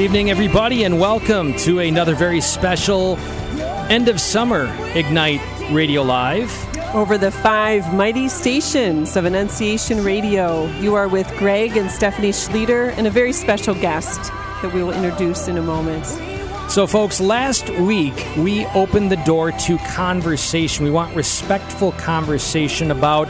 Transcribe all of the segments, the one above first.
Good evening, everybody, and welcome to another very special end of summer Ignite Radio Live. Over the five mighty stations of Annunciation Radio, you are with Greg and Stephanie Schleter and a very special guest that we will introduce in a moment. So, folks, last week we opened the door to conversation. We want respectful conversation about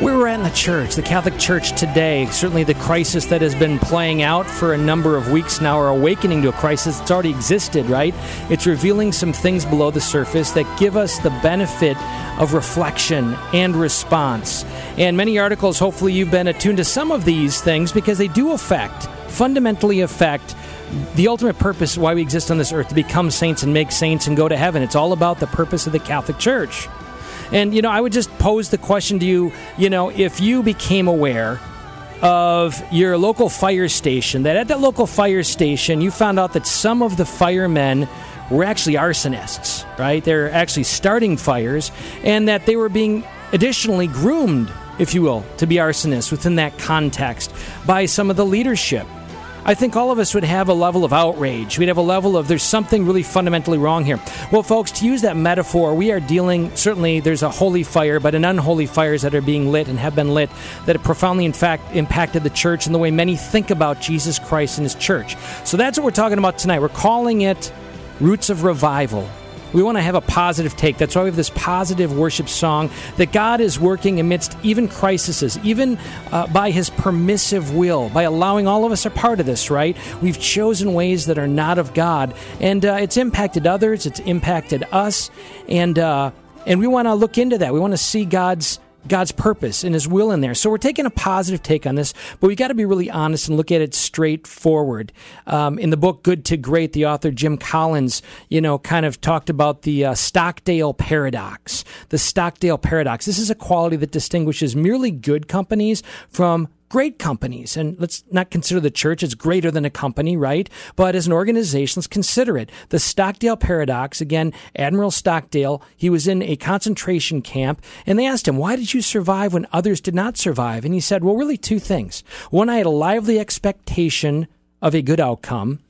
where we're at in the church, the Catholic Church today, certainly the crisis that has been playing out for a number of weeks now, or awakening to a crisis that's already existed, right? It's revealing some things below the surface that give us the benefit of reflection and response. And many articles, hopefully you've been attuned to some of these things because they do affect, fundamentally affect, the ultimate purpose why we exist on this earth, to become saints and make saints and go to heaven. It's all about the purpose of the Catholic Church. And, you know, I would just pose the question to you, you know, if you became aware of your local fire station, that at that local fire station you found out that some of the firemen were actually arsonists, right? They're actually starting fires, and that they were being additionally groomed, if you will, to be arsonists within that context by some of the leadership. I think all of us would have a level of outrage. We'd have a level of there's something really fundamentally wrong here. Well, folks, to use that metaphor, we are dealing, certainly there's a holy fire, but an unholy fires that are being lit and have been lit that have profoundly, in fact, impacted the church and the way many think about Jesus Christ and his church. So that's what we're talking about tonight. We're calling it Roots of Revival. We want to have a positive take. That's why we have this positive worship song, that God is working amidst even crises, even by his permissive will, by allowing all of us a part of this, right? We've chosen ways that are not of God, and it's impacted others, it's impacted us, and we want to look into that. We want to see God's purpose and his will in there. So we're taking a positive take on this, but we got to be really honest and look at it straightforward. In the book Good to Great, the author Jim Collins, you know, kind of talked about the Stockdale Paradox. The Stockdale Paradox. This is a quality that distinguishes merely good companies from great companies. And let's not consider the church as greater than a company, right? But as an organization, let's consider it. The Stockdale Paradox, again, Admiral Stockdale, he was in a concentration camp, and they asked him, why did you survive when others did not survive? And he said, well, really two things. One, I had a lively expectation of a good outcome.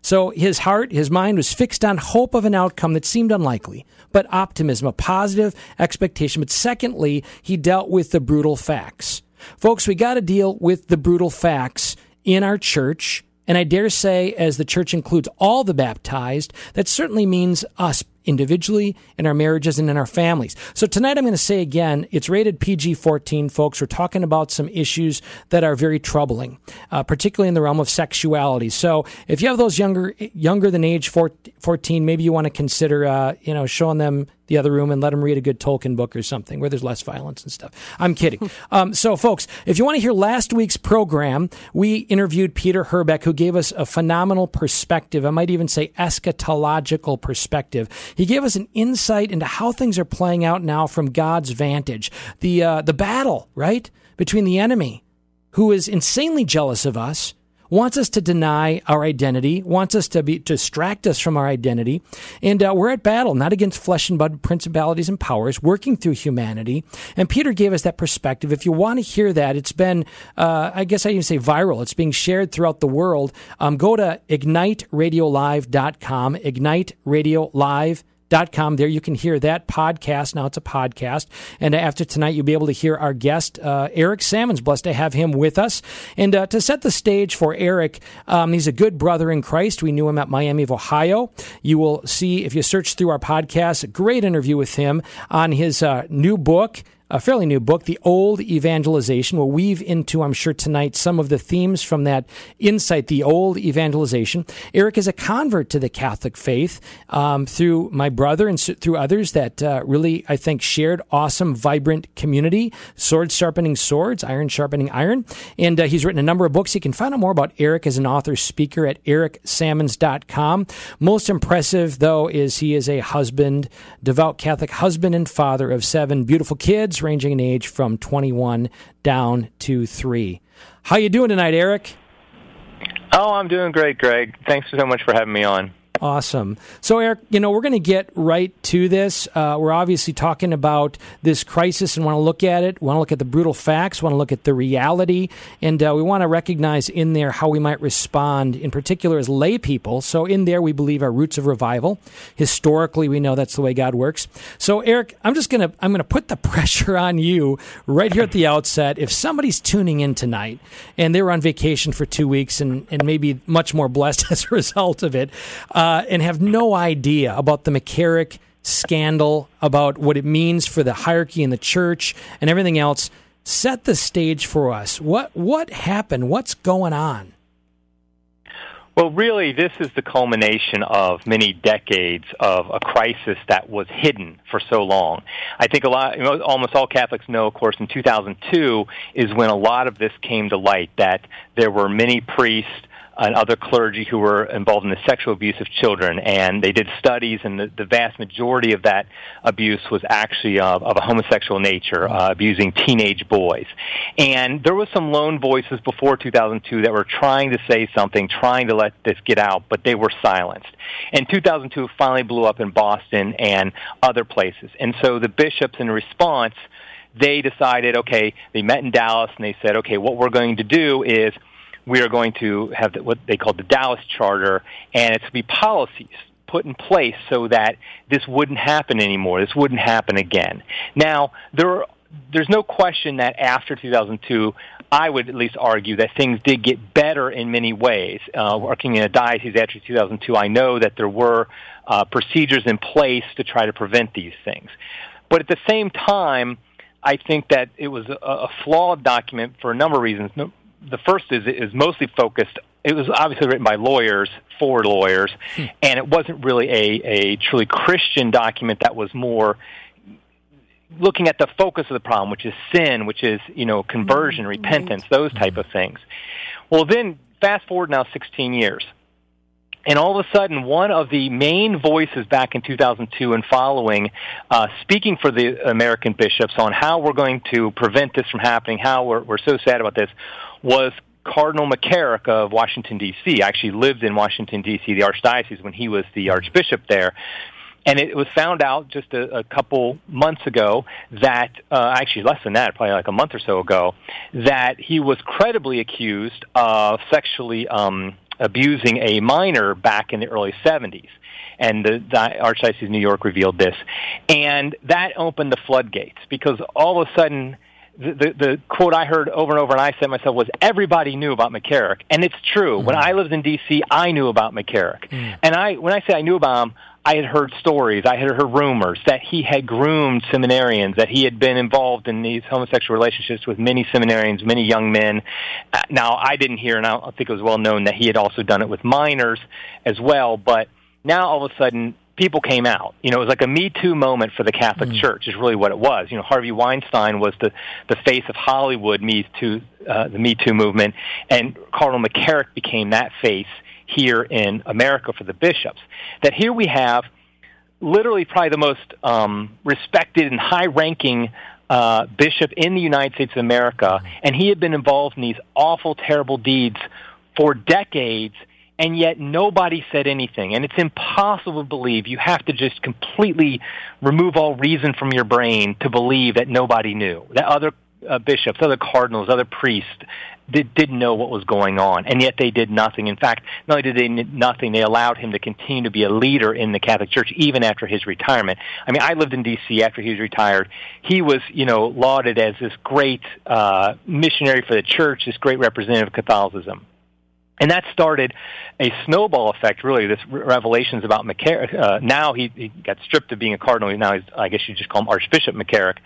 So his heart, his mind was fixed on hope of an outcome that seemed unlikely, but optimism, a positive expectation. But secondly, he dealt with the brutal facts. Folks, we got to deal with the brutal facts in our church, and I dare say, as the church includes all the baptized, that certainly means us individually, in our marriages, and in our families. So tonight I'm going to say again, it's rated PG-14, folks. We're talking about some issues that are very troubling, particularly in the realm of sexuality. So if you have those younger than age 14, maybe you want to consider showing them the other room and let them read a good Tolkien book or something where there's less violence and stuff. I'm kidding. So, folks, if you want to hear last week's program, we interviewed Peter Herbeck, who gave us a phenomenal perspective. I might even say eschatological perspective. He gave us an insight into how things are playing out now from God's vantage. The battle, right, between the enemy, who is insanely jealous of us, wants us to deny our identity, wants us to distract us from our identity. And we're at battle, not against flesh and blood, principalities and powers, working through humanity. And Peter gave us that perspective. If you want to hear that, it's been, I guess I'd even say viral. It's being shared throughout the world. Go to igniteradiolive.com, igniteradiolive.com. There you can hear that podcast. Now it's a podcast. And after tonight, you'll be able to hear our guest, Eric Sammons. Blessed to have him with us. And to set the stage for Eric, he's a good brother in Christ. We knew him at Miami of Ohio. You will see, if you search through our podcast, a great interview with him on his new book, a fairly new book, The Old Evangelization. We'll weave into, I'm sure, tonight some of the themes from that insight, The Old Evangelization. Eric is a convert to the Catholic faith through my brother and through others that really, I think, shared awesome, vibrant community, sword sharpening swords, iron sharpening iron. And he's written a number of books. You can find out more about Eric as an author speaker at ericsammons.com. Most impressive, though, is he is a husband, devout Catholic husband and father of 7 beautiful kids, ranging in age from 21 down to 3. How you doing tonight, Eric? Oh, I'm doing great, Greg. Thanks so much for having me on. Awesome. So, Eric, we're going to get right to this. We're obviously talking about this crisis and want to look at it, want to look at the brutal facts, want to look at the reality, and we want to recognize in there how we might respond, in particular as lay people. So in there, we believe our roots of revival. Historically, we know that's the way God works. So, Eric, I'm going to put the pressure on you right here at the outset. If somebody's tuning in tonight and they were on vacation for 2 weeks and maybe much more blessed as a result of it, and have no idea about the McCarrick scandal, about what it means for the hierarchy in the church and everything else, set the stage for us. What happened? What's going on? Well, really, this is the culmination of many decades of a crisis that was hidden for so long. I think almost all Catholics know, of course, in 2002 is when a lot of this came to light, that there were many priests and other clergy who were involved in the sexual abuse of children, and they did studies, and the vast majority of that abuse was actually of a homosexual nature, abusing teenage boys. And there were some lone voices before 2002 that were trying to say something, trying to let this get out, but they were silenced. And 2002 finally blew up in Boston and other places. And so the bishops, in response, they decided, okay, they met in Dallas, and they said, okay, what we're going to do is we are going to have what they call the Dallas Charter, and it's to be policies put in place so that this wouldn't happen anymore. This wouldn't happen again. Now, there's no question that after 2002, I would at least argue that things did get better in many ways. Working in a diocese after 2002, I know that there were procedures in place to try to prevent these things. But at the same time, I think that it was a flawed document for a number of reasons. The first is it is mostly focused. It was obviously written by lawyers for lawyers, and it wasn't really a truly Christian document that was more looking at the focus of the problem, which is sin, which is conversion, repentance, those type of things. Well, then fast forward now 16 years, and all of a sudden, one of the main voices back in 2002 and following, speaking for the American bishops on how we're going to prevent this from happening, how we're so sad about this, was Cardinal McCarrick of Washington, D.C. I actually lived in Washington, D.C., the Archdiocese, when he was the Archbishop there. And it was found out just a couple months ago that, actually less than that, probably like a month or so ago, that he was credibly accused of sexually abusing a minor back in the early 70s. And the Archdiocese of New York revealed this. And that opened the floodgates, because all of a sudden, The quote I heard over and over, and I said to myself, was everybody knew about McCarrick. And it's true. Mm-hmm. When I lived in D.C., I knew about McCarrick. Mm-hmm. And when I say I knew about him, I had heard stories, I had heard rumors that he had groomed seminarians, that he had been involved in these homosexual relationships with many seminarians, many young men. Now, I didn't hear, and I don't think it was well known, that he had also done it with minors as well. But now all of a sudden, people came out. It was like a Me Too moment for the Catholic Church is really what it was. Harvey Weinstein was the face of Hollywood, the Me Too movement, and Cardinal McCarrick became that face here in America for the bishops. That here we have literally probably the most respected and high-ranking bishop in the United States of America, and he had been involved in these awful, terrible deeds for decades, and yet nobody said anything. And it's impossible to believe. You have to just completely remove all reason from your brain to believe that nobody knew, that other bishops, other cardinals, other priests didn't know what was going on, and yet they did nothing. In fact, not only did they do nothing, they allowed him to continue to be a leader in the Catholic Church even after his retirement. I mean, I lived in D.C. after he was retired. He was, lauded as this great missionary for the Church, this great representative of Catholicism. And that started a snowball effect, really, this revelations about McCarrick. Now he got stripped of being a cardinal. Now he's, I guess you just call him Archbishop McCarrick.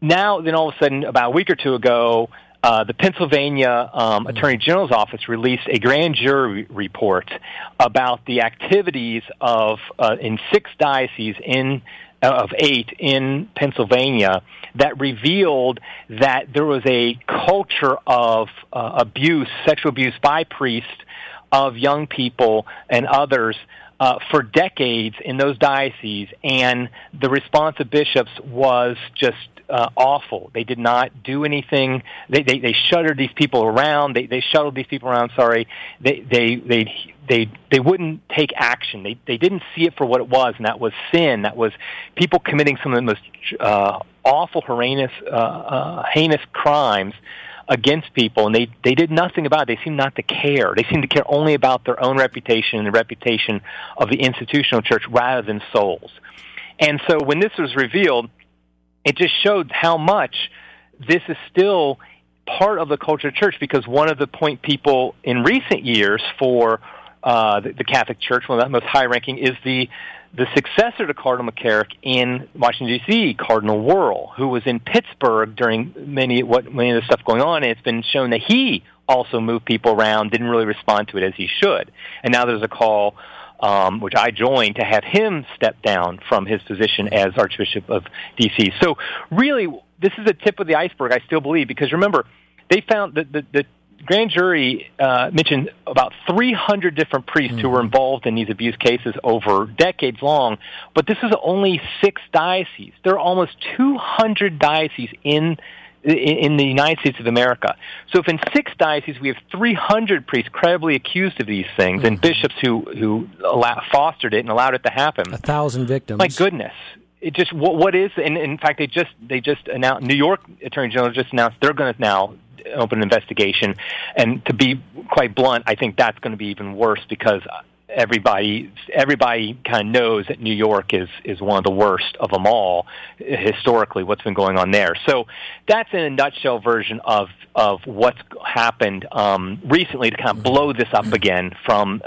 Now, then all of a sudden, about a week or two ago, the Pennsylvania Attorney General's office released a grand jury report about the activities of in six dioceses of eight in Pennsylvania that revealed that there was a culture of sexual abuse by priests of young people and others for decades in those dioceses, and the response of bishops was just awful. They did not do anything. They shuttered these people around. They shuttled these people around. Sorry, they wouldn't take action. They didn't see it for what it was, and that was sin. That was people committing some of the most awful, heinous crimes against people, and they did nothing about it. They seemed not to care. They seemed to care only about their own reputation and the reputation of the institutional church rather than souls. And so when this was revealed, it just showed how much this is still part of the culture of church, because one of the point people in recent years for the Catholic Church, one of the most high-ranking, is the successor to Cardinal McCarrick in Washington, D.C., Cardinal Wuerl, who was in Pittsburgh during many of the stuff going on, and it's been shown that he also moved people around, didn't really respond to it as he should. And now there's a call, which I joined, to have him step down from his position as Archbishop of D.C. So really, this is the tip of the iceberg, I still believe, because remember, they found that the grand jury mentioned about 300 different priests who were involved in these abuse cases over decades long, but this is only 6 dioceses. There are almost 200 dioceses in the United States of America. So if in 6 dioceses we have 300 priests credibly accused of these things, and bishops who fostered it and allowed it to happen, 1,000 victims. My goodness. It just what is, and in fact they just announced, New York Attorney General just announced they're going to now open an investigation, and to be quite blunt, I think that's going to be even worse, because everybody kind of knows that New York is one of the worst of them all historically, what's been going on there. So that's in a nutshell version of what's happened recently to kind of blow this up again from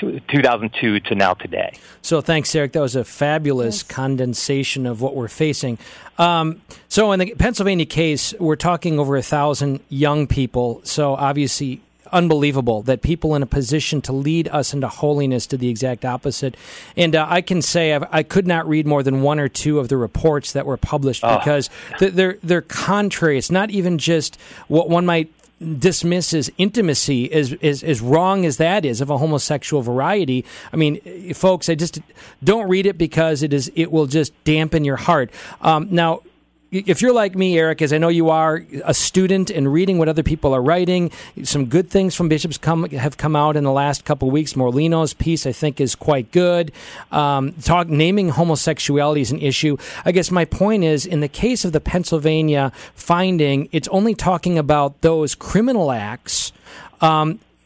2002 to now today. So thanks, Eric. That was a fabulous condensation of what we're facing. So in the Pennsylvania case, we're talking over 1,000 young people, so obviously unbelievable that people in a position to lead us into holiness did the exact opposite. And I can say I could not read more than one or two of the reports that were published because they're contrary. It's not even just what one might dismiss as intimacy, as wrong as that is, of a homosexual variety. I mean, folks, I just don't read it because it will just dampen your heart. Now, if you're like me, Eric, as I know you are, a student and reading what other people are writing, some good things from bishops have come out in the last couple of weeks. Morlino's piece, I think, is quite good. Naming homosexuality is an issue. I guess my point is, in the case of the Pennsylvania finding, it's only talking about those criminal acts.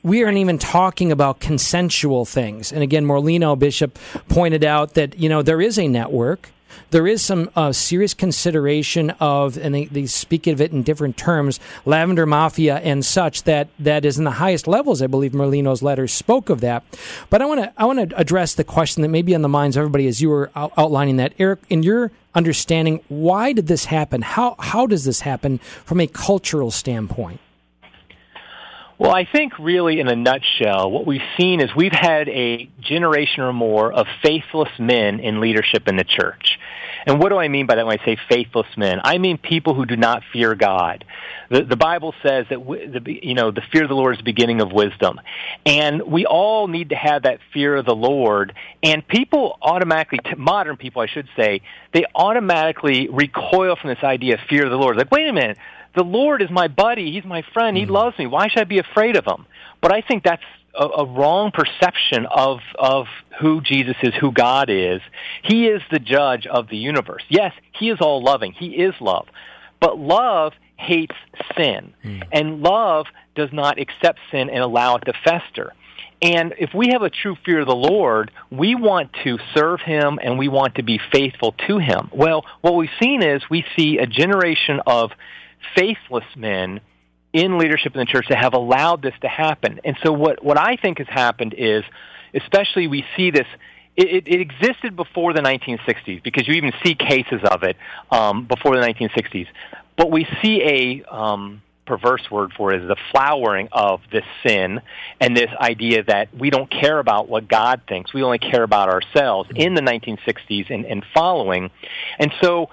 We aren't even talking about consensual things. And again, Morlino, bishop, pointed out that, there is a network. There is some serious consideration of, and they speak of it in different terms, lavender mafia and such, that is in the highest levels. I believe Merlino's letters spoke of that. But I want to address the question that may be on the minds of everybody as you were outlining that. Eric, in your understanding, why did this happen? How does this happen from a cultural standpoint? Well, I think really in a nutshell, what we've seen is we've had a generation or more of faithless men in leadership in the church. And what do I mean by that when I say faithless men? I mean people who do not fear God. The Bible says that the fear of the Lord is the beginning of wisdom. And we all need to have that fear of the Lord. And people automatically, modern people I should say, they automatically recoil from this idea of fear of the Lord. Like, wait a minute. The Lord is my buddy. He's my friend. He loves me. Why should I be afraid of him? But I think that's a wrong perception of who Jesus is, who God is. He is the judge of the universe. Yes, he is all-loving. He is love. But love hates sin, and love does not accept sin and allow it to fester. And if we have a true fear of the Lord, we want to serve him and we want to be faithful to him. Well, what we've seen is we see a generation of faithless men in leadership in the church that have allowed this to happen. And so what I think has happened is, especially we see this, it existed before the 1960s, because you even see cases of it before the 1960s. But we see a perverse word for it is the flowering of this sin and this idea that we don't care about what God thinks. We only care about ourselves in the 1960s and following. And so,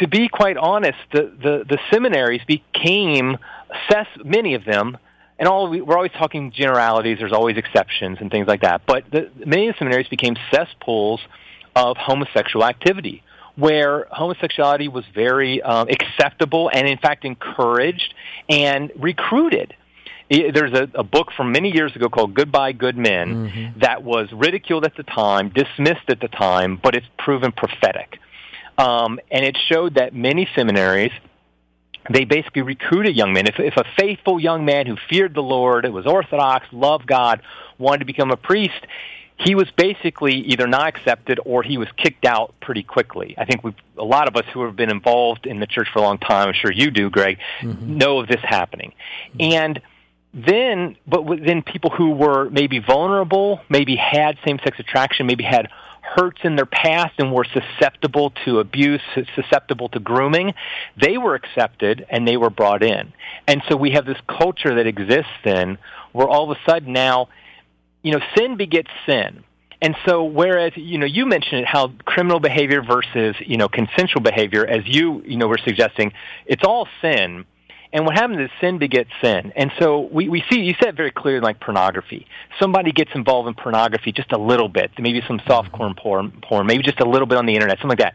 to be quite honest, the seminaries became, many of them, and all we're always talking generalities. There's always exceptions and things like that. But many of the seminaries became cesspools of homosexual activity, where homosexuality was very acceptable and, in fact, encouraged and recruited. There's a book from many years ago called Goodbye, Good Men that was ridiculed at the time, dismissed at the time, but it's proven prophetic. And it showed that many seminaries, they basically recruited young men. If a faithful young man who feared the Lord, was Orthodox, loved God, wanted to become a priest, he was basically either not accepted or he was kicked out pretty quickly. I think a lot of us who have been involved in the church for a long time, I'm sure you do, Greg, know of this happening. And then people who were maybe vulnerable, maybe had same-sex attraction, maybe had hurts in their past and were susceptible to abuse, susceptible to grooming, they were accepted and they were brought in. And so we have this culture that exists then where all of a sudden now, sin begets sin. And so whereas, you mentioned it, how criminal behavior versus, consensual behavior, as you were suggesting, it's all sin. And what happens is sin begets sin. And so we see, you said it very clearly, like pornography. Somebody gets involved in pornography just a little bit, maybe some softcore porn, maybe just a little bit on the internet, something like that.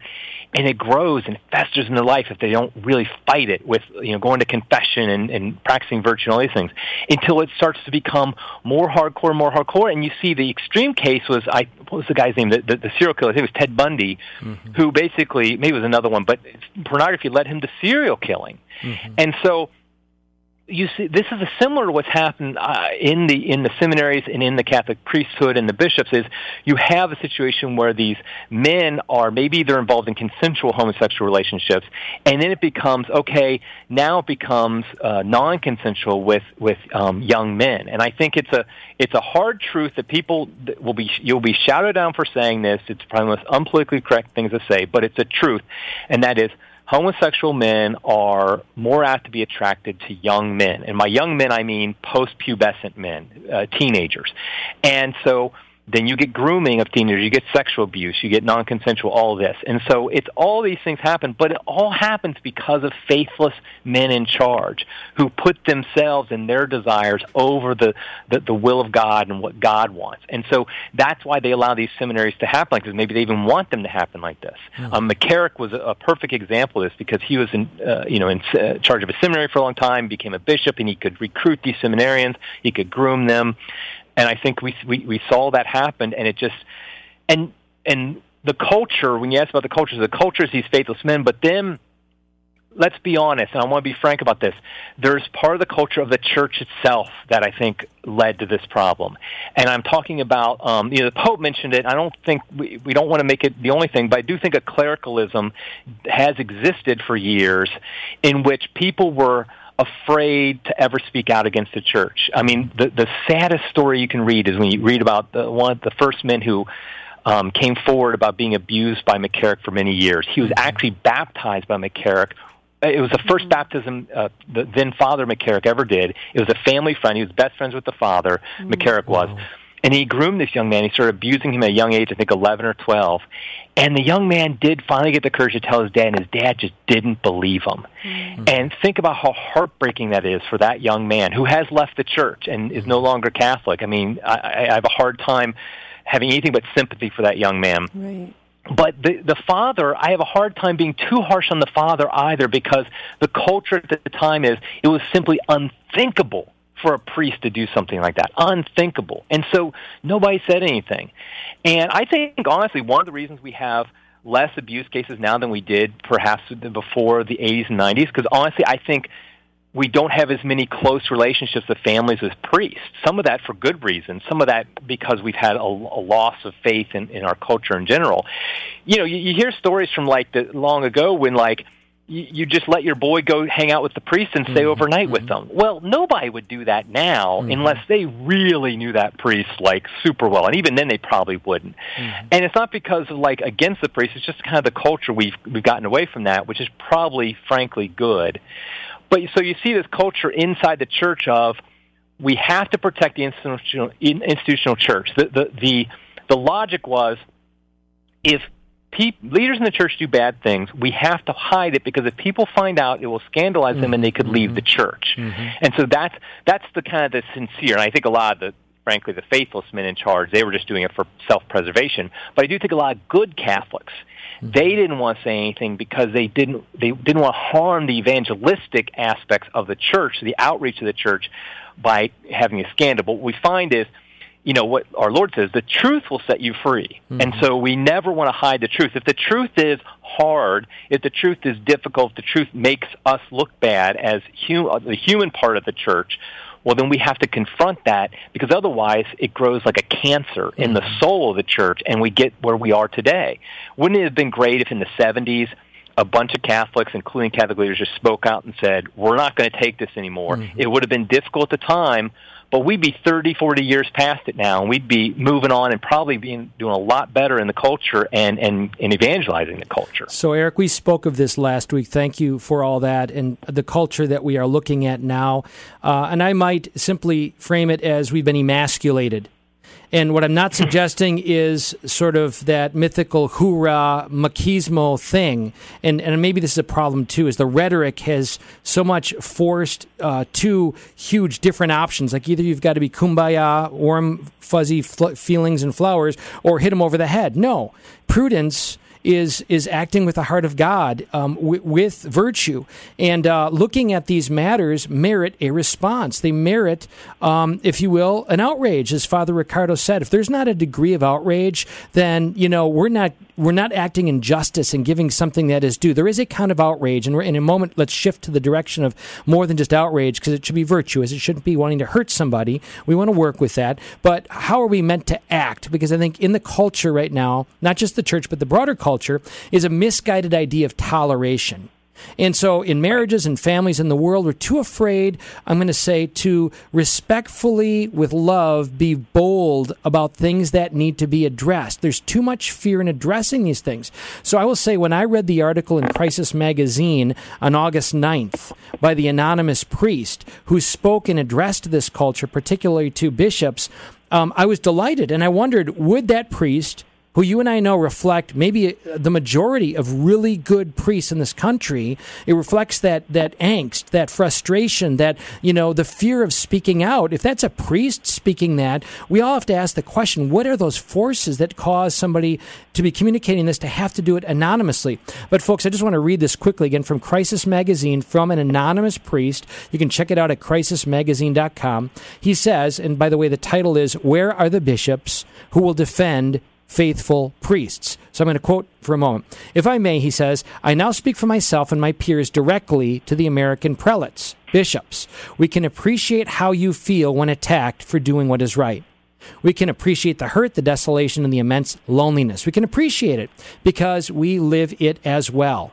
And it grows and festers in their life if they don't really fight it with, going to confession and practicing virtue and all these things, until it starts to become more hardcore. And you see the extreme case was, what was the guy's name, the serial killer? I think it was Ted Bundy, who basically, maybe it was another one, but pornography led him to serial killing. And so you see, this is similar to what's happened in the seminaries and in the Catholic priesthood and the bishops. Is you have a situation where these men are maybe they're involved in consensual homosexual relationships, and then it becomes non-consensual with young men. And I think it's a hard truth that people you'll be shouted down for saying this. It's probably the most unpolitically correct thing to say, but it's a truth, and that is, homosexual men are more apt to be attracted to young men. And by young men, I mean post-pubescent men, teenagers. And so then you get grooming of teenagers, you get sexual abuse, you get non-consensual, all this. And so it's all these things happen, but it all happens because of faithless men in charge who put themselves and their desires over the will of God and what God wants. And so that's why they allow these seminaries to happen like this. Maybe they even want them to happen like this. McCarrick was a perfect example of this because he was in charge of a seminary for a long time, became a bishop, and he could recruit these seminarians, he could groom them. And I think we saw that happen, and it just and the culture. When you ask about the culture is these faithless men. But then, let's be honest, and I want to be frank about this. There's part of the culture of the church itself that I think led to this problem. And I'm talking about the Pope mentioned it. I don't think we don't want to make it the only thing, but I do think a clericalism has existed for years, in which people were afraid to ever speak out against the church. I mean, the saddest story you can read is when you read about one of the first men who came forward about being abused by McCarrick for many years. He was actually baptized by McCarrick. It was the first baptism the then Father McCarrick ever did. It was a family friend. He was best friends with the father, McCarrick was. Wow. And he groomed this young man. He started abusing him at a young age, I think 11 or 12. And the young man did finally get the courage to tell his dad, and his dad just didn't believe him. And think about how heartbreaking that is for that young man who has left the church and is no longer Catholic. I mean, I have a hard time having anything but sympathy for that young man. Right. But the father, I have a hard time being too harsh on the father either, because the culture at the time is it was simply unthinkable for a priest to do something like that. Unthinkable. And so nobody said anything. And I think, honestly, one of the reasons we have less abuse cases now than we did perhaps before the 80s and 90s, because honestly, I think we don't have as many close relationships with families as priests. Some of that for good reasons. Some of that because we've had a loss of faith in our culture in general. You hear stories from long ago when you just let your boy go hang out with the priest and stay overnight with them. Well, nobody would do that now unless they really knew that priest super well, and even then they probably wouldn't. And it's not because of against the priest; it's just kind of the culture we've gotten away from that, which is probably, frankly, good. But so you see this culture inside the church of we have to protect the institutional church. The logic was if leaders in the church do bad things, we have to hide it, because if people find out, it will scandalize them, and they could leave the church. And so that's the kind of the sincere, and I think a lot of the, frankly, the faithless men in charge, they were just doing it for self-preservation. But I do think a lot of good Catholics, they didn't want to say anything because they didn't want to harm the evangelistic aspects of the church, the outreach of the church, by having a scandal. But what we find is, you know, what our Lord says, the truth will set you free. And so we never want to hide the truth. If the truth is hard, if the truth is difficult, if the truth makes us look bad as the human part of the church, well, then we have to confront that, because otherwise it grows like a cancer in the soul of the church, and we get where we are today. Wouldn't it have been great if in the 70s a bunch of Catholics, including Catholic leaders, just spoke out and said, we're not going to take this anymore? It would have been difficult at the time, but we'd be 30, 40 years past it now, and we'd be moving on and probably doing a lot better in the culture and evangelizing the culture. So, Eric, we spoke of this last week. Thank you for all that, and the culture that we are looking at now. And I might simply frame it as we've been emasculated. And what I'm not suggesting is sort of that mythical hoorah machismo thing. And maybe this is a problem, too, is the rhetoric has so much forced two huge different options. Like either you've got to be kumbaya, warm, fuzzy feelings and flowers, or hit them over the head. No. Prudence is acting with the heart of God, with virtue. And looking at these matters merit a response. They merit, if you will, an outrage, as Father Ricardo said. If there's not a degree of outrage, then, you know, we're not acting in justice and giving something that is due. There is a kind of outrage, and in a moment, let's shift to the direction of more than just outrage, because it should be virtuous. It shouldn't be wanting to hurt somebody. We want to work with that. But how are we meant to act? Because I think in the culture right now, not just the church, but the broader culture, is a misguided idea of toleration. And so in marriages and families in the world, we're too afraid, I'm going to say, to respectfully, with love, be bold about things that need to be addressed. There's too much fear in addressing these things. So I will say, when I read the article in Crisis Magazine on August 9th by the anonymous priest who spoke and addressed this culture, particularly to bishops, I was delighted, and I wondered, would that priest, who you and I know reflect maybe the majority of really good priests in this country, it reflects that angst, that frustration, that, you know, the fear of speaking out. If that's a priest speaking that, we all have to ask the question, what are those forces that cause somebody to be communicating this, to have to do it anonymously? But folks, I just want to read this quickly again from Crisis Magazine, from an anonymous priest. You can check it out at crisismagazine.com. He says, and by the way, the title is, "Where are the bishops who will defend faithful priests?" So I'm going to quote for a moment. "If I may," he says, "I now speak for myself and my peers directly to the American prelates, bishops. We can appreciate how you feel when attacked for doing what is right. We can appreciate the hurt, the desolation, and the immense loneliness. We can appreciate it because we live it as well.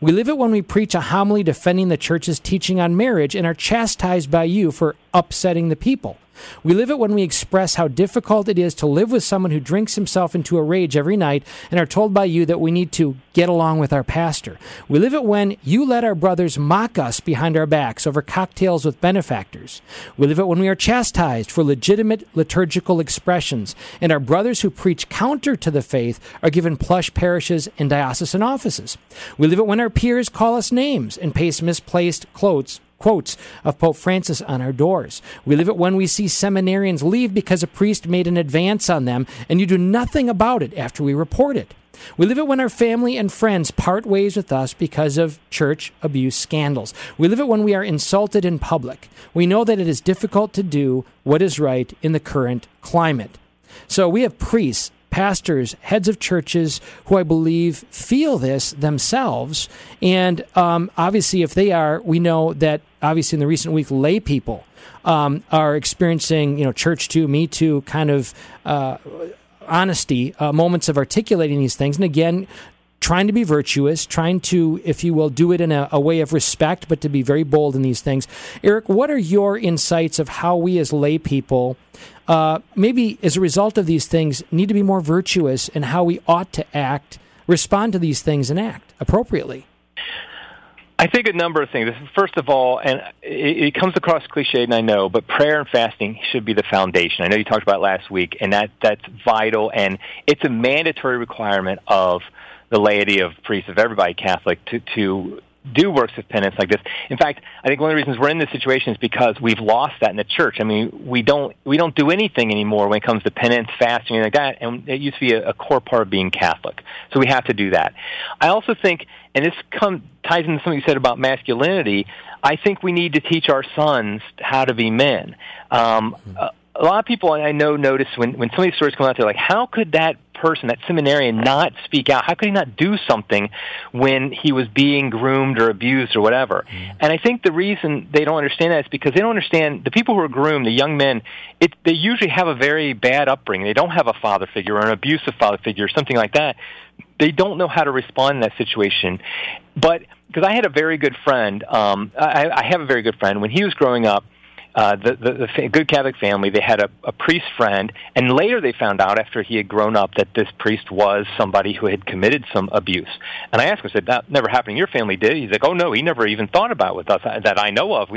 We live it when we preach a homily defending the church's teaching on marriage and are chastised by you for upsetting the people. We live it when we express how difficult it is to live with someone who drinks himself into a rage every night and are told by you that we need to get along with our pastor. We live it when you let our brothers mock us behind our backs over cocktails with benefactors. We live it when we are chastised for legitimate liturgical expressions, and our brothers who preach counter to the faith are given plush parishes and diocesan offices. We live it when our peers call us names and paste misplaced quotes of Pope Francis on our doors. We live it when we see seminarians leave because a priest made an advance on them and you do nothing about it after we report it. We live it when our family and friends part ways with us because of church abuse scandals. We live it when we are insulted in public. We know that it is difficult to do what is right in the current climate." So we have priests, pastors, heads of churches who I believe feel this themselves. And obviously, if they are, we know that obviously in the recent week, lay people are experiencing, you know, church too, me too, kind of honesty, moments of articulating these things. And again, trying to be virtuous, trying to, if you will, do it in a way of respect, but to be very bold in these things. Eric, what are your insights of how we as lay people, maybe as a result of these things, need to be more virtuous in how we ought to act, respond to these things, and act appropriately? I think a number of things. First of all, and it comes across cliched, and I know, but prayer and fasting should be the foundation. I know you talked about it last week, and that's vital, and it's a mandatory requirement of the laity, of priests, of everybody Catholic to do works of penance like this. In fact, I think one of the reasons we're in this situation is because we've lost that in the church. I mean, we don't do anything anymore when it comes to penance, fasting, and like that, and it used to be a core part of being Catholic. So we have to do that. I also think, and this ties into something you said about masculinity, I think we need to teach our sons how to be men. A lot of people I know notice when some of these stories come out, they're like, how could that person, that seminarian, not speak out? How could he not do something when he was being groomed or abused or whatever? And I think the reason they don't understand that is because they don't understand the people who are groomed, the young men, they usually have a very bad upbringing. They don't have a father figure or an abusive father figure or something like that. They don't know how to respond in that situation. But because I had a very good friend, I have a very good friend. When he was growing up, the good Catholic family, they had a priest friend, and later they found out after he had grown up that this priest was somebody who had committed some abuse. And I asked him, I said, that never happened in your family, did it? He's like, oh, no, he never even thought about it with us that I know of.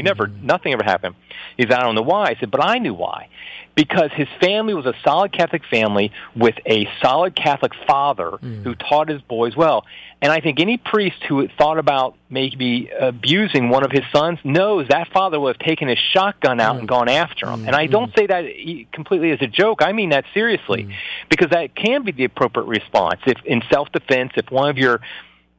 Nothing ever happened. He said, I don't know why. I said, but I knew why. Because his family was a solid Catholic family with a solid Catholic father who taught his boys well. And I think any priest who thought about maybe abusing one of his sons knows that father would have taken his shotgun out and gone after him. And I don't say that completely as a joke. I mean that seriously, because that can be the appropriate response. If in self-defense, if one of your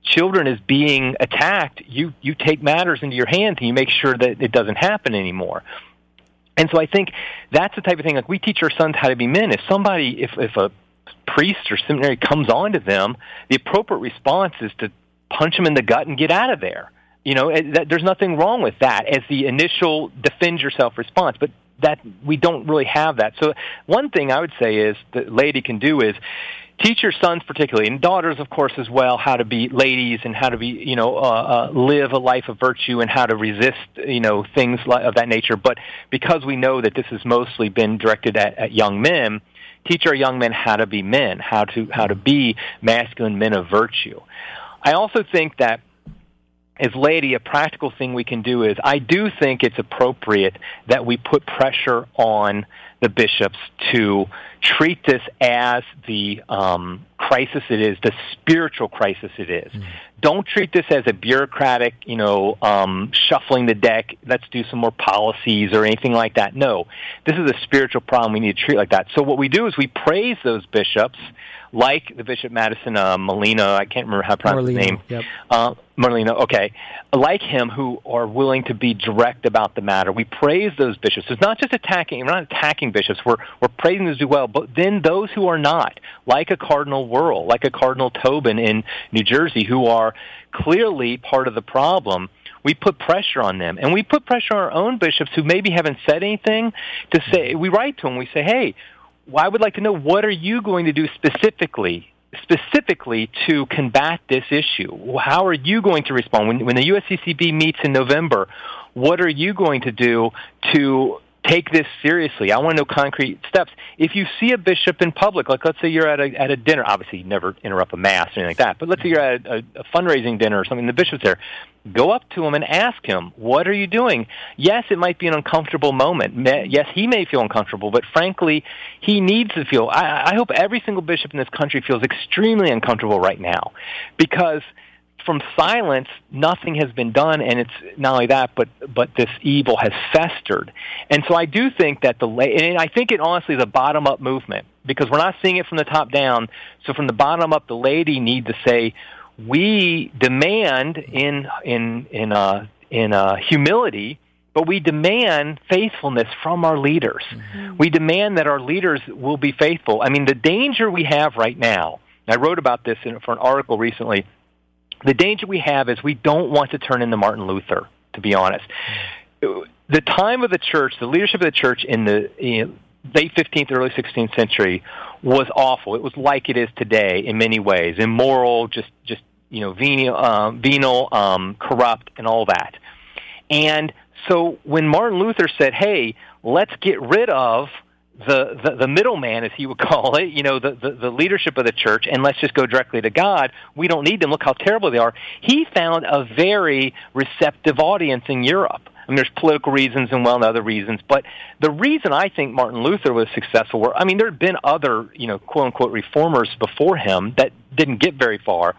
children is being attacked, you take matters into your hands and you make sure that it doesn't happen anymore. And so I think that's the type of thing, like, we teach our sons how to be men. If a priest or seminary comes on to them, the appropriate response is to punch them in the gut and get out of there. You know, there's nothing wrong with that as the initial defend yourself response, but that we don't really have that. So one thing I would say is that laity can do is teach your sons particularly, and daughters, of course, as well, how to be ladies and how to be, live a life of virtue and how to resist, things of that nature. But because we know that this has mostly been directed at young men, teach our young men how to be men, how to be masculine men of virtue. I also think that as laity, a practical thing we can do is, I do think it's appropriate that we put pressure on the bishops to treat this as the crisis it is, the spiritual crisis it is. Don't treat this as a bureaucratic, shuffling the deck, let's do some more policies or anything like that. No, this is a spiritual problem we need to treat like that. So what we do is we praise those bishops, like the Bishop Madison Molina, I can't remember how to pronounce his name. Yep. Morlino, okay. Like him, who are willing to be direct about the matter. We praise those bishops. It's not just attacking, we're not attacking bishops, we're praising those who do well, but then those who are not, like a Cardinal Wuerl, like a Cardinal Tobin in New Jersey, who are clearly part of the problem, we put pressure on them. And we put pressure on our own bishops who maybe haven't said anything to say, we write to them, we say, hey, well, I would like to know, what are you going to do specifically to combat this issue? How are you going to respond? When the USCCB meets in November, what are you going to do to take this seriously? I want to know concrete steps. If you see a bishop in public, like let's say you're at a dinner, obviously you never interrupt a mass or anything like that, but let's say you're at a fundraising dinner or something, the bishop's there, go up to him and ask him, what are you doing? Yes, it might be an uncomfortable moment. Yes, he may feel uncomfortable, but frankly, he needs to feel. I hope every single bishop in this country feels extremely uncomfortable right now, because from silence, nothing has been done, and it's not only that, but this evil has festered. And so I do think that and I think it honestly is a bottom-up movement, because we're not seeing it from the top down. So from the bottom up, the laity need to say, we demand in humility, but we demand faithfulness from our leaders. We demand that our leaders will be faithful. I mean, the danger we have right now, and I wrote about this for an article recently. The danger we have is we don't want to turn into Martin Luther, to be honest. The time of the church, the leadership of the church in the late 15th, early 16th century was awful. It was like it is today in many ways, immoral, just venal, corrupt, and all that. And so when Martin Luther said, hey, let's get rid of the middleman, as he would call it, the leadership of the church, and let's just go directly to God. We don't need them. Look how terrible they are. He found a very receptive audience in Europe. I mean, there's political reasons and other reasons, but the reason I think Martin Luther was successful were, I mean, there had been other, quote unquote reformers before him that didn't get very far.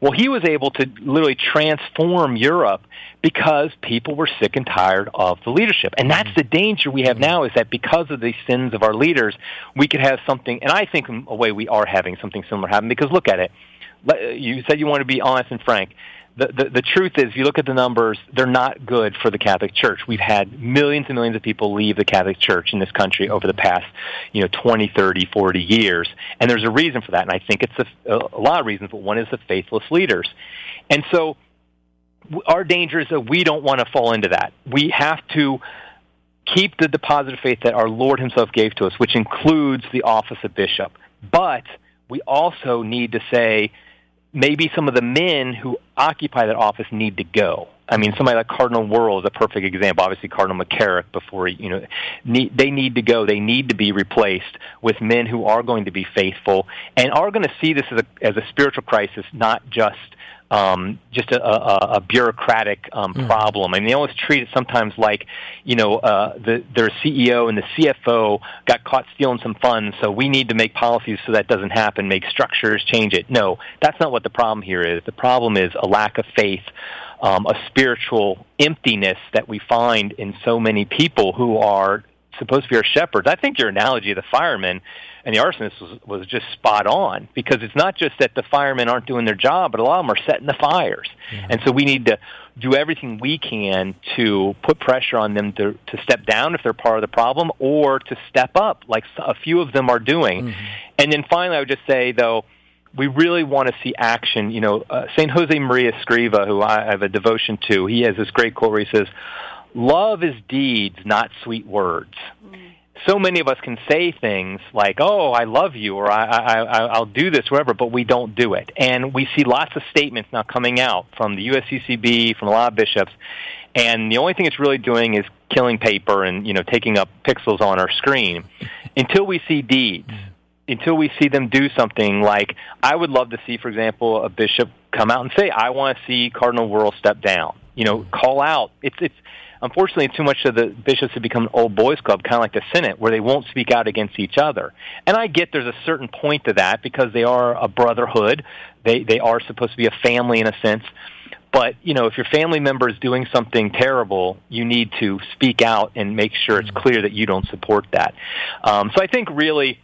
Well, he was able to literally transform Europe because people were sick and tired of the leadership. And that's the danger we have now, is that because of the sins of our leaders, we could have something, and I think in a way we are having something similar happen, because look at it. You said you want to be honest and frank. The truth is, if you look at the numbers, they're not good for the Catholic Church. We've had millions and millions of people leave the Catholic Church in this country over the past, 20, 30, 40 years. And there's a reason for that, and I think it's a lot of reasons, but one is the faithless leaders. And so our danger is that we don't want to fall into that. We have to keep the deposit of faith that our Lord himself gave to us, which includes the office of bishop. But we also need to say, maybe some of the men who occupy that office need to go. I mean, somebody like Cardinal Wuerl is a perfect example. Obviously, Cardinal McCarrick before, they need to go. They need to be replaced with men who are going to be faithful and are going to see this as a spiritual crisis, not just a bureaucratic problem. I mean, they always treat it sometimes like, their CEO and the CFO got caught stealing some funds, so we need to make policies so that doesn't happen, make structures, change it. No, that's not what the problem here is. The problem is a lack of faith, a spiritual emptiness that we find in so many people who are supposed to be our shepherds. I think your analogy of the firemen and the arsonist was just spot on, because it's not just that the firemen aren't doing their job, but a lot of them are setting the fires. Yeah. And so we need to do everything we can to put pressure on them to step down if they're part of the problem, or to step up like a few of them are doing. Mm-hmm. And then finally, I would just say, though, we really want to see action. St. Jose Maria Escriva, who I have a devotion to, he has this great quote where he says, "Love is deeds, not sweet words." So many of us can say things like, "Oh, I love you," or "I'll do this," whatever, but we don't do it. And we see lots of statements now coming out from the USCCB, from a lot of bishops, and the only thing it's really doing is killing paper and taking up pixels on our screen until we see deeds. Until we see them do something. Like, I would love to see, for example, a bishop come out and say, "I want to see Cardinal Wuerl step down." Call out. It's unfortunately too much of the bishops have become an old boys club, kind of like the Senate, where they won't speak out against each other. And I get there's a certain point to that, because they are a brotherhood. They are supposed to be a family in a sense. But, if your family member is doing something terrible, you need to speak out and make sure it's clear that you don't support that. So I think really,